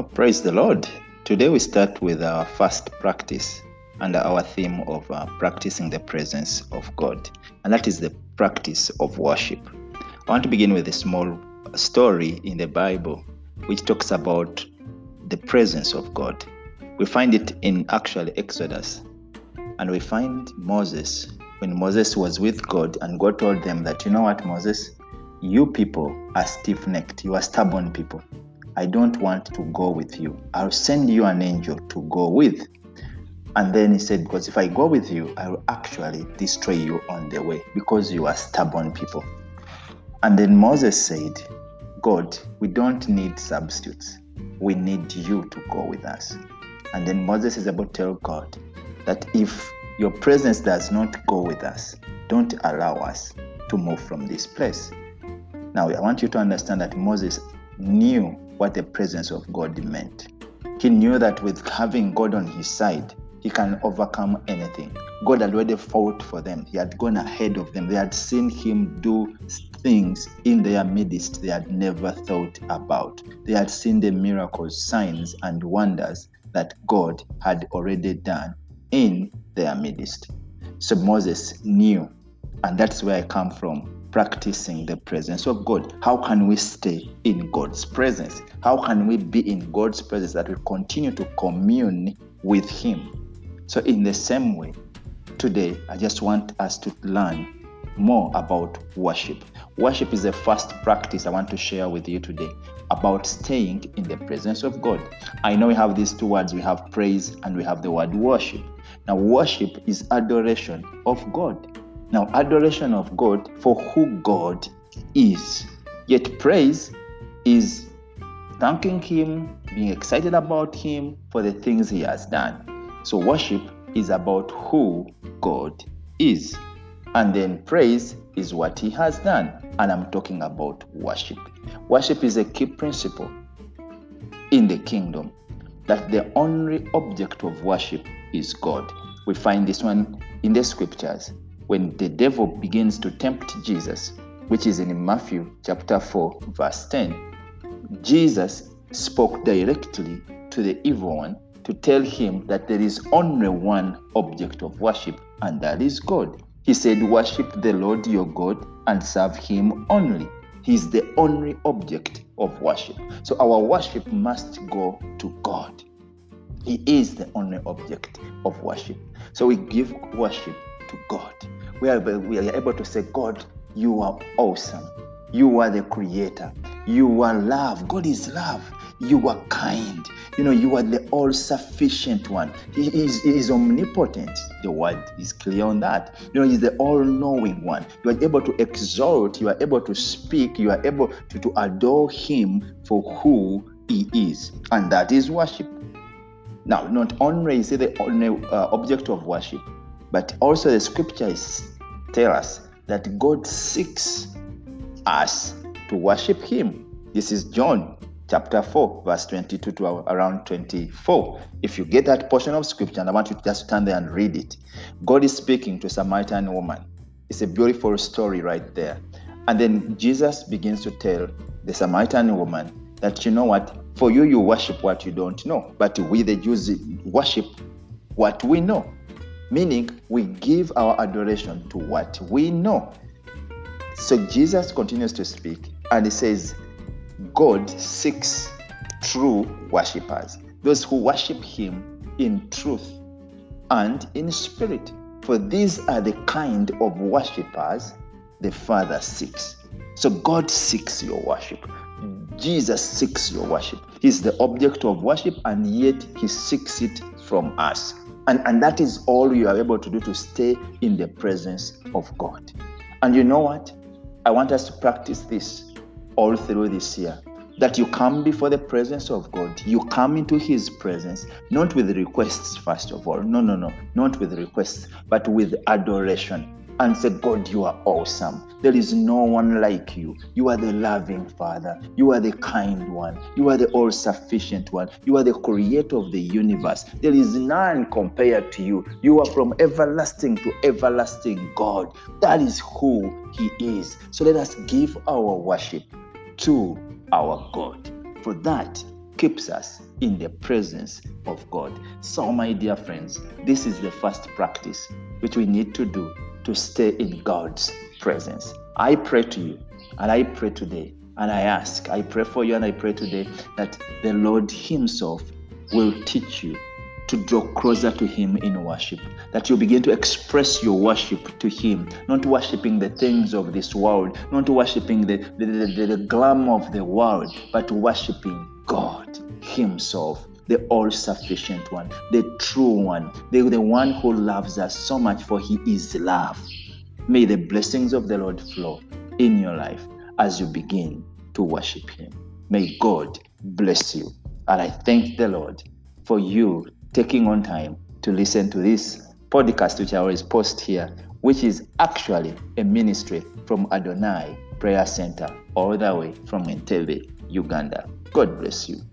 Oh, praise the Lord. Today we start with our first practice under our theme of practicing the presence of God, and that is the practice of worship. I want to begin with a small story in the Bible which talks about the presence of God. We find it in actually Exodus, and we find Moses, when Moses was with God, and God told them that, you know what, Moses, you people are stiff-necked, you are stubborn people. I don't want to go with you. I'll send you an angel to go with. And then he said, because if I go with you, I will actually destroy you on the way because you are stubborn people. And then Moses said, God, we don't need substitutes. We need you to go with us. And then Moses is about to tell God that if your presence does not go with us, don't allow us to move from this place. Now, I want you to understand that Moses knew what the presence of God meant. He knew that with having God on his side, he can overcome anything. God had already fought for them. He had gone ahead of them. They had seen him do things in their midst they had never thought about. They had seen the miracles, signs, and wonders that God had already done in their midst. So Moses knew, and that's where I come from. Practicing the presence of God. How can we stay in God's presence? How can we be in God's presence that we continue to commune with Him? So in the same way, today I just want us to learn more about worship. Worship is the first practice I want to share with you today about staying in the presence of God. I know we have these two words. We have praise and we have the word worship. Now worship is adoration of God. Now, adoration of God for who God is. Yet praise is thanking Him, being excited about Him for the things He has done. So worship is about who God is. And then praise is what He has done. And I'm talking about worship. Worship is a key principle in the kingdom, that the only object of worship is God. We find this one in the scriptures. When the devil begins to tempt Jesus, which is in Matthew chapter 4, verse 10, Jesus spoke directly to the evil one to tell him that there is only one object of worship, and that is God. He said, worship the Lord your God and serve Him only. He is the only object of worship. So our worship must go to God. He is the only object of worship. So we give worship to God. We are able to say, God, you are awesome. You are the creator. You are love. God is love. You are kind. You know, you are the all-sufficient one. He is omnipotent. The word is clear on that. You know, He's the all-knowing one. You are able to exalt. You are able to speak. You are able to adore Him for who He is. And that is worship. Now, not only is He the only object of worship, but also the scriptures tell us that God seeks us to worship Him. This is John chapter 4, verse 22 to around 24. If you get that portion of scripture, and I want you to just stand there and read it. God is speaking to a Samaritan woman. It's a beautiful story right there. And then Jesus begins to tell the Samaritan woman that, you know what, for you, you worship what you don't know, but we the Jews worship what we know. Meaning, we give our adoration to what we know. So Jesus continues to speak, and He says, God seeks true worshippers, those who worship Him in truth and in spirit. For these are the kind of worshippers the Father seeks. So God seeks your worship. Jesus seeks your worship. He's the object of worship, and yet He seeks it from us. And that is all you are able to do to stay in the presence of God. And you know what? I want us to practice this all through this year. That you come before the presence of God. You come into His presence, not with requests first of all. No. Not with requests, but with adoration. And say, God, you are awesome. There is no one like you. You are the loving Father. You are the kind one. You are the all-sufficient one. You are the creator of the universe. There is none compared to you. You are from everlasting to everlasting, God. That is who He is. So let us give our worship to our God. For that, keeps us in the presence of God. So, my dear friends, this is the first practice which we need to do to stay in God's presence. I pray to you and I pray today and I pray for you and I pray today that the Lord himself will teach you to draw closer to him in worship, that you begin to express your worship to him, not worshiping the things of this world, not worshiping the glamour of the world, but worshiping God himself, the all-sufficient one, the true one, the one who loves us so much, for he is love. May the blessings of the Lord flow in your life as you begin to worship him. May God bless you. And I thank the Lord for you taking on time to listen to this podcast, which I always post here, which is actually a ministry from Adonai Prayer Center, all the way from Entebbe, Uganda. God bless you.